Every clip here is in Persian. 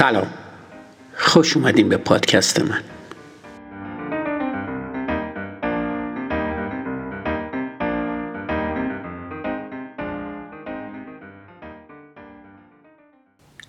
سلام، خوش اومدین به پادکست من.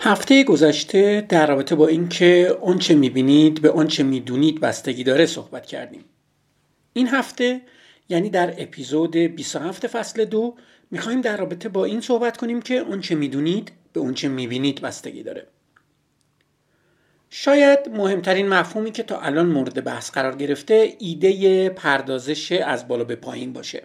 هفته گذشته در رابطه با اینکه آنچه میبینید به آنچه میدونید بستگی داره صحبت کردیم. این هفته یعنی در اپیزود 27 فصل 2 میخوایم در رابطه با این صحبت کنیم که آنچه میدونید به آنچه میبینید بستگی داره. شاید مهمترین مفهومی که تا الان مورد بحث قرار گرفته ایده پردازش از بالا به پایین باشه.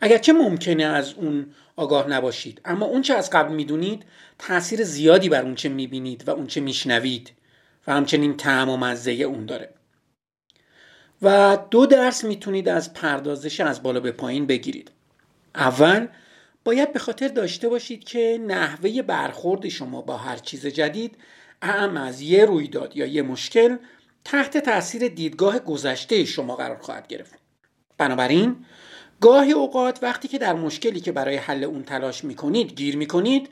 اگرچه ممکنه از اون آگاه نباشید، اما اون چه از قبل میدونید تأثیر زیادی بر اون چه میبینید و اون چه میشنوید و همچنین طعم و مزه اون داره. و دو درس میتونید از پردازش از بالا به پایین بگیرید. اول، باید به خاطر داشته باشید که نحوه برخورد شما با هر چیز جدید، اعم از یه رویداد یا یه مشکل، تحت تأثیر دیدگاه گذشته شما قرار خواهد گرفت. بنابراین گاهی اوقات وقتی که در مشکلی که برای حل اون تلاش میکنید گیر میکنید،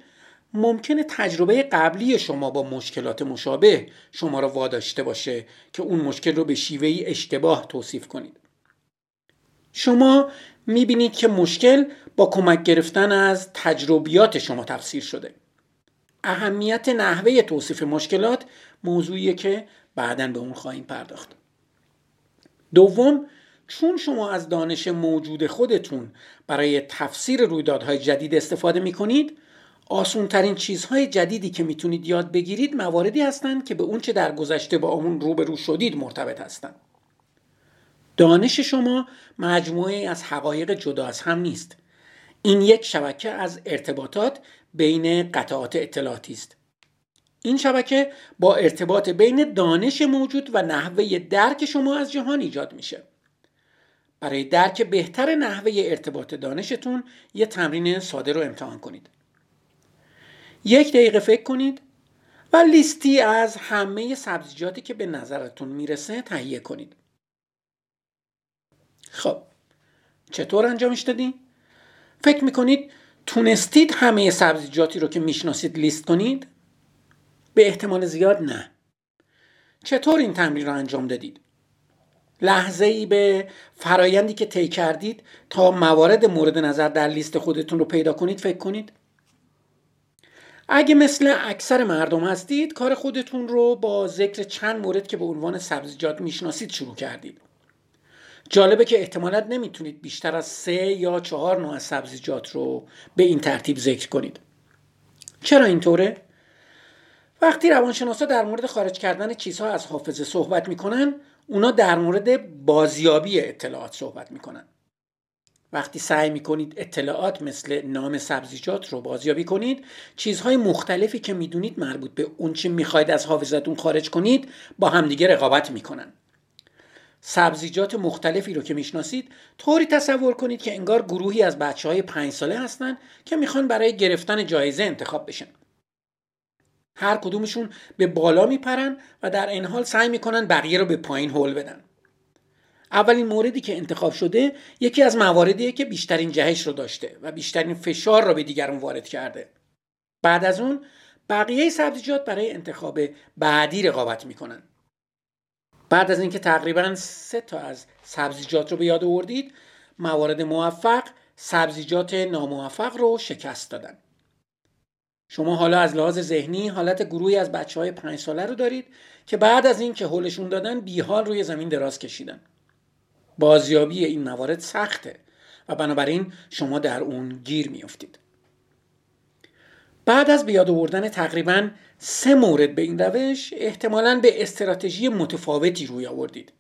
ممکنه تجربه قبلی شما با مشکلات مشابه شما رو واداشته باشه که اون مشکل رو به شیوهی اشتباه توصیف کنید. شما میبینید که مشکل با کمک گرفتن از تجربیات شما تفسیر شده. اهمیت نحوه توصیف مشکلات موضوعیه که بعداً به اون خواهیم پرداخت. دوم، چون شما از دانش موجود خودتون برای تفسیر رویدادهای جدید استفاده میکنید، آسونترین چیزهای جدیدی که میتونید یاد بگیرید مواردی هستند که به اون چه در گذشته با اون روبرو شدید مرتبط هستند. دانش شما مجموعه از حقایق جدا از هم نیست. این یک شبکه از ارتباطات بین قطعات اطلاعاتی است. این شبکه با ارتباط بین دانش موجود و نحوه درک شما از جهان ایجاد میشه. برای درک بهتر نحوه ارتباط دانشتون یه تمرین ساده رو امتحان کنید. 1 دقیقه فکر کنید و لیستی از همه سبزیجاتی که به نظرتون میرسه تهیه کنید. خب، چطور انجامش دادی؟ فکر میکنید تونستید همه سبزیجاتی رو که میشناسید لیست کنید؟ به احتمال زیاد نه. چطور این تمرین رو انجام دادید؟ لحظه‌ای به فرایندی که طی کردید تا موارد مورد نظر در لیست خودتون رو پیدا کنید فکر کنید. اگه مثل اکثر مردم هستید، کار خودتون رو با ذکر چند مورد که به عنوان سبزیجات میشناسید شروع کردید. جالبه که احتمالاً نمیتونید بیشتر از 3 یا 4 نوع سبزیجات رو به این ترتیب ذکر کنید. چرا اینطوره؟ وقتی روانشناسا در مورد خارج کردن چیزها از حافظه صحبت میکنن، اونا در مورد بازیابی اطلاعات صحبت میکنن. وقتی سعی میکنید اطلاعات مثل نام سبزیجات رو بازیابی کنید، چیزهای مختلفی که میدونید مربوط به اون چی میخواید از حافظتون خارج کنید با همدیگه رقابت میکنن. سبزیجات مختلفی رو که میشناسید طوری تصور کنید که انگار گروهی از بچه‌های 5 ساله هستن که میخوان برای گرفتن جایزه انتخاب بشن. هر کدومشون به بالا میپرن و در این حال سعی میکنن بقیه رو به پایین هول بدن. اولین موردی که انتخاب شده یکی از مواردیه که بیشترین جهش رو داشته و بیشترین فشار رو به دیگران وارد کرده. بعد از اون بقیه سبزیجات برای انتخاب بعدی رقابت میکنن. بعد از اینکه تقریباً 3 تا از سبزیجات رو به یاد آوردید، موارد موفق سبزیجات ناموفق رو شکست دادن. شما حالا از لحاظ ذهنی حالت گروهی از بچه‌های 5 ساله رو دارید که بعد از این که هولشون دادن بیحال روی زمین دراز کشیدن. بازیابی این موارد سخته و بنابراین شما در اون گیر میافتید. بعد از بیاد آوردن تقریباً 3 مورد به این روش، احتمالاً به استراتژی متفاوتی روی آوردید.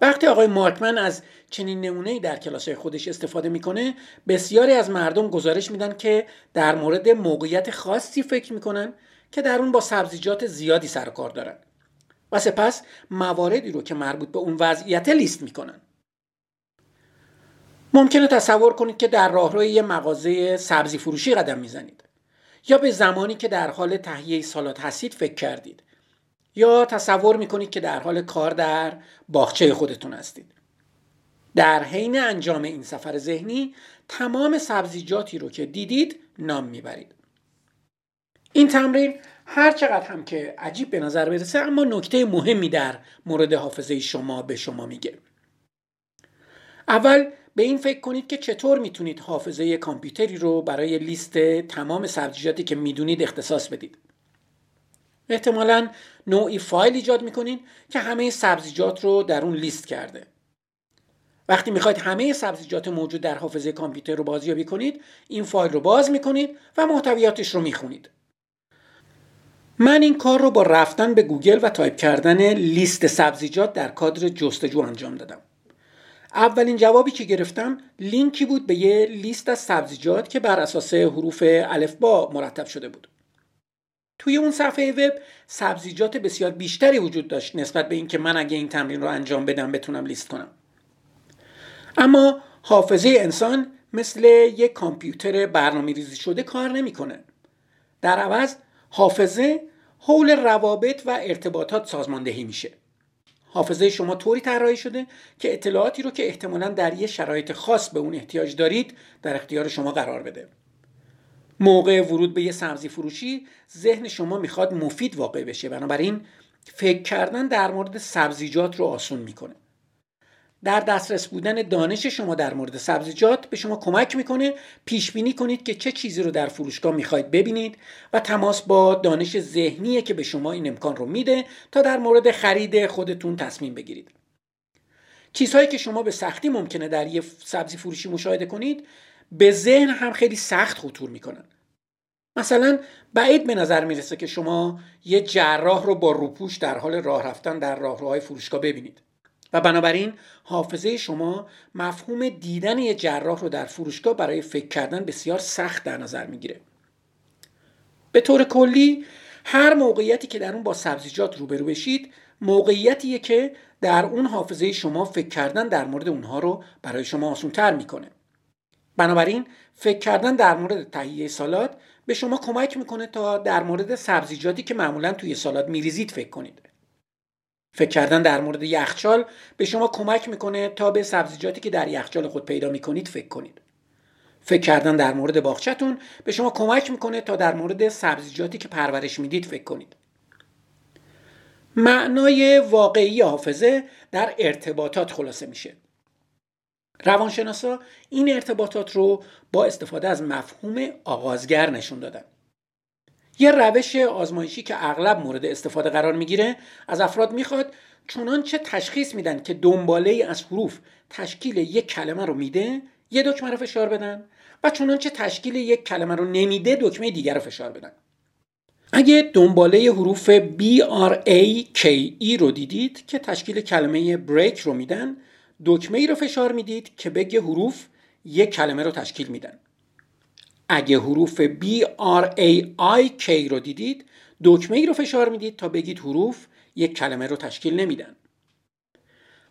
وقتی آقای مارکمن از چنین نمونه‌ای در کلاس‌های خودش استفاده می‌کنه، بسیاری از مردم گزارش میدن که در مورد موقعیت خاصی فکر می‌کنن که در اون با سبزیجات زیادی سر و کار دارن و سپس مواردی رو که مربوط به اون وضعیت لیست می‌کنن. ممکنه تصور کنید که در راهروی یه مغازه سبزی فروشی قدم می‌زنید، یا به زمانی که در حال تهیه سالاد هستید فکر کردید، یا تصور میکنید که در حال کار در باغچه خودتون هستید. در حین انجام این سفر ذهنی تمام سبزیجاتی رو که دیدید نام میبرید. این تمرین هر چقدر هم که عجیب به نظر برسه، اما نکته مهمی در مورد حافظه شما به شما میگه. اول به این فکر کنید که چطور میتونید حافظه کامپیوتری رو برای لیست تمام سبزیجاتی که میدونید اختصاص بدید. احتمالاً نوعی فایل ایجاد میکنین که همه سبزیجات رو در اون لیست کرده. وقتی میخواید همه سبزیجات موجود در حافظه کامپیوتر رو بازیابی کنید، این فایل رو باز میکنید و محتویاتش رو میخونید. من این کار رو با رفتن به گوگل و تایپ کردن لیست سبزیجات در کادر جستجو انجام دادم. اولین جوابی که گرفتم لینکی بود به یه لیست از سبزیجات که بر اساس حروف الفبا مرتب شده بود. توی اون صفحه وب سبزیجات بسیار بیشتری وجود داشت نسبت به این که من اگه این تمرین رو انجام بدم بتونم لیست کنم. اما حافظه انسان مثل یک کامپیوتر برنامه‌ریزی شده کار نمی‌کنه. در عوض حافظه حول روابط و ارتباطات سازماندهی میشه. حافظه شما طوری طراحی شده که اطلاعاتی رو که احتمالاً در یه شرایط خاص به اون احتیاج دارید در اختیار شما قرار بده. موقع ورود به یه سبزی فروشی ذهن شما میخواد مفید واقع بشه، بنابراین فکر کردن در مورد سبزیجات رو آسون میکنه. در دسترس بودن دانش شما در مورد سبزیجات به شما کمک میکنه پیش بینی کنید که چه چیزی رو در فروشگاه میخواید ببینید و تماس با دانش ذهنیه که به شما این امکان رو میده تا در مورد خرید خودتون تصمیم بگیرید. چیزهایی که شما به سختی ممکنه در یه سبزی فروشی مشاهده کنید به ذهن هم خیلی سخت خطور میکنن. مثلا بعید به نظر میرسه که شما یه جراح رو با روپوش در حال راه رفتن در راهروهای فروشگاه ببینید و بنابراین حافظه شما مفهوم دیدن یه جراح رو در فروشگاه برای فکر کردن بسیار سخت در نظر میگیره. به طور کلی هر موقعیتی که در اون با سبزیجات روبرو بشید موقعیتیه که در اون حافظه شما فکر کردن در مورد اونها رو برای شما آسان‌تر میکنه. بنابراین فکر کردن در مورد تهیه سالاد به شما کمک میکنه تا در مورد سبزیجاتی که معمولاً توی سالاد میریزید فکر کنید. فکر کردن در مورد یخچال به شما کمک میکنه تا به سبزیجاتی که در یخچال خود پیدا میکنید فکر کنید. فکر کردن در مورد باغچه‌تون به شما کمک میکنه تا در مورد سبزیجاتی که پرورش میدید فکر کنید. معنای واقعی حافظه در ارتباطات خلاصه میشه. روانشناسا این ارتباطات رو با استفاده از مفهوم آغازگر نشون دادن. یه روش آزمایشی که اغلب مورد استفاده قرار میگیره از افراد میخواد چنانچه تشخیص میدن که دنباله‌ای از حروف تشکیل یک کلمه رو میده یه دکمه رو فشار بدن و چنانچه تشکیل یک کلمه رو نمیده دکمه دیگر رو فشار بدن. اگه دنباله حروف BRAKE رو دیدید که تشکیل کلمه break رو میدن، دکمه ای رو فشار میدید که بگه حروف یک کلمه رو تشکیل میدن. اگه حروف BRAIK رو دیدید دکمه ای رو فشار میدید تا بگید حروف یک کلمه رو تشکیل نمیدن.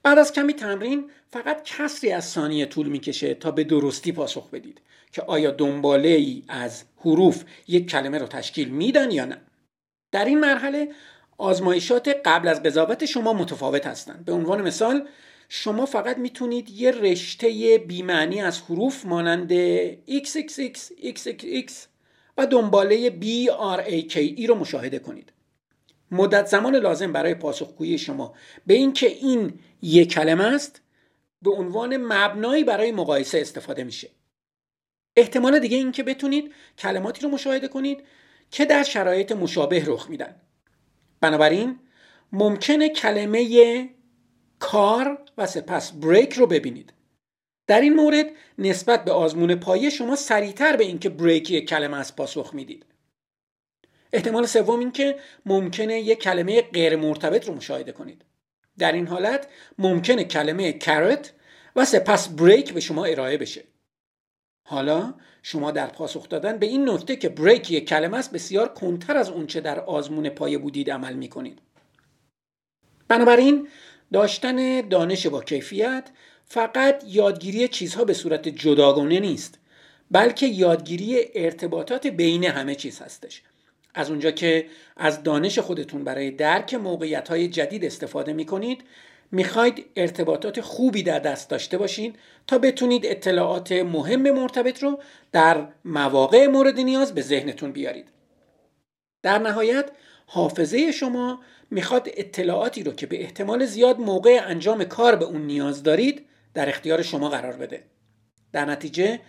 بعد از کمی تمرین فقط کسری از ثانیه طول میکشه تا به درستی پاسخ بدید که آیا دنباله ای از حروف یک کلمه رو تشکیل میدن یا نه. در این مرحله آزمایشات قبل از قضاوت شما متفاوت هستند. به عنوان مثال شما فقط میتونید یه رشته بی‌معنی از حروف مانند XXXXX و دنباله BRAKE رو مشاهده کنید. مدت زمان لازم برای پاسخگویی شما به اینکه این یک کلمه است به عنوان مبنایی برای مقایسه استفاده میشه. احتمال دیگه این که بتونید کلماتی رو مشاهده کنید که در شرایط مشابه رخ میدن. بنابراین ممکنه کلمه کار و سپس بریک رو ببینید. در این مورد نسبت به آزمون پایه شما سریعتر به اینکه بریک یک کلمه از پاسخ میدید. احتمال سوم این که ممکنه یک کلمه غیر مرتبط رو مشاهده کنید. در این حالت ممکنه کلمه کارت و سپس بریک به شما ارائه بشه. حالا شما در پاسخ دادن به این نکته که بریک یک کلمه است بسیار کنتر از اونچه در آزمون پایه بودید عمل میکنید. بنابراین داشتن دانش با کیفیت فقط یادگیری چیزها به صورت جداگانه نیست، بلکه یادگیری ارتباطات بین همه چیز هستش. از اونجا که از دانش خودتون برای درک موقعیت‌های جدید استفاده می‌کنید، می‌خواید ارتباطات خوبی در دست داشته باشین تا بتونید اطلاعات مهم مرتبط رو در مواقع مورد نیاز به ذهنتون بیارید. در نهایت حافظه شما میخواد اطلاعاتی رو که به احتمال زیاد موقع انجام کار به اون نیاز دارید در اختیار شما قرار بده. در نتیجه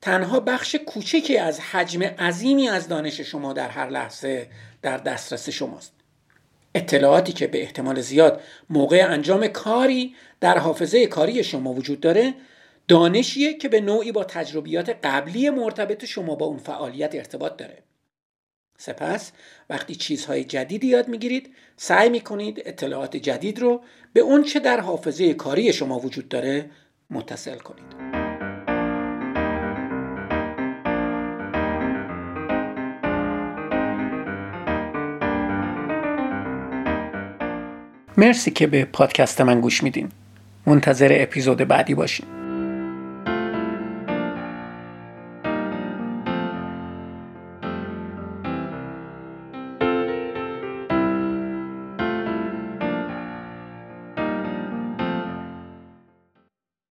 تنها بخش کوچکی از حجم عظیمی از دانش شما در هر لحظه در دسترس شماست. اطلاعاتی که به احتمال زیاد موقع انجام کاری در حافظه کاری شما وجود داره، دانشیه که به نوعی با تجربیات قبلی مرتبط شما با اون فعالیت ارتباط داره. سپس وقتی چیزهای جدیدی یاد میگیرید، سعی میکنید اطلاعات جدید رو به اون چه در حافظه کاری شما وجود داره متصل کنید. مرسی که به پادکست من گوش میدین. منتظر اپیزود بعدی باشین.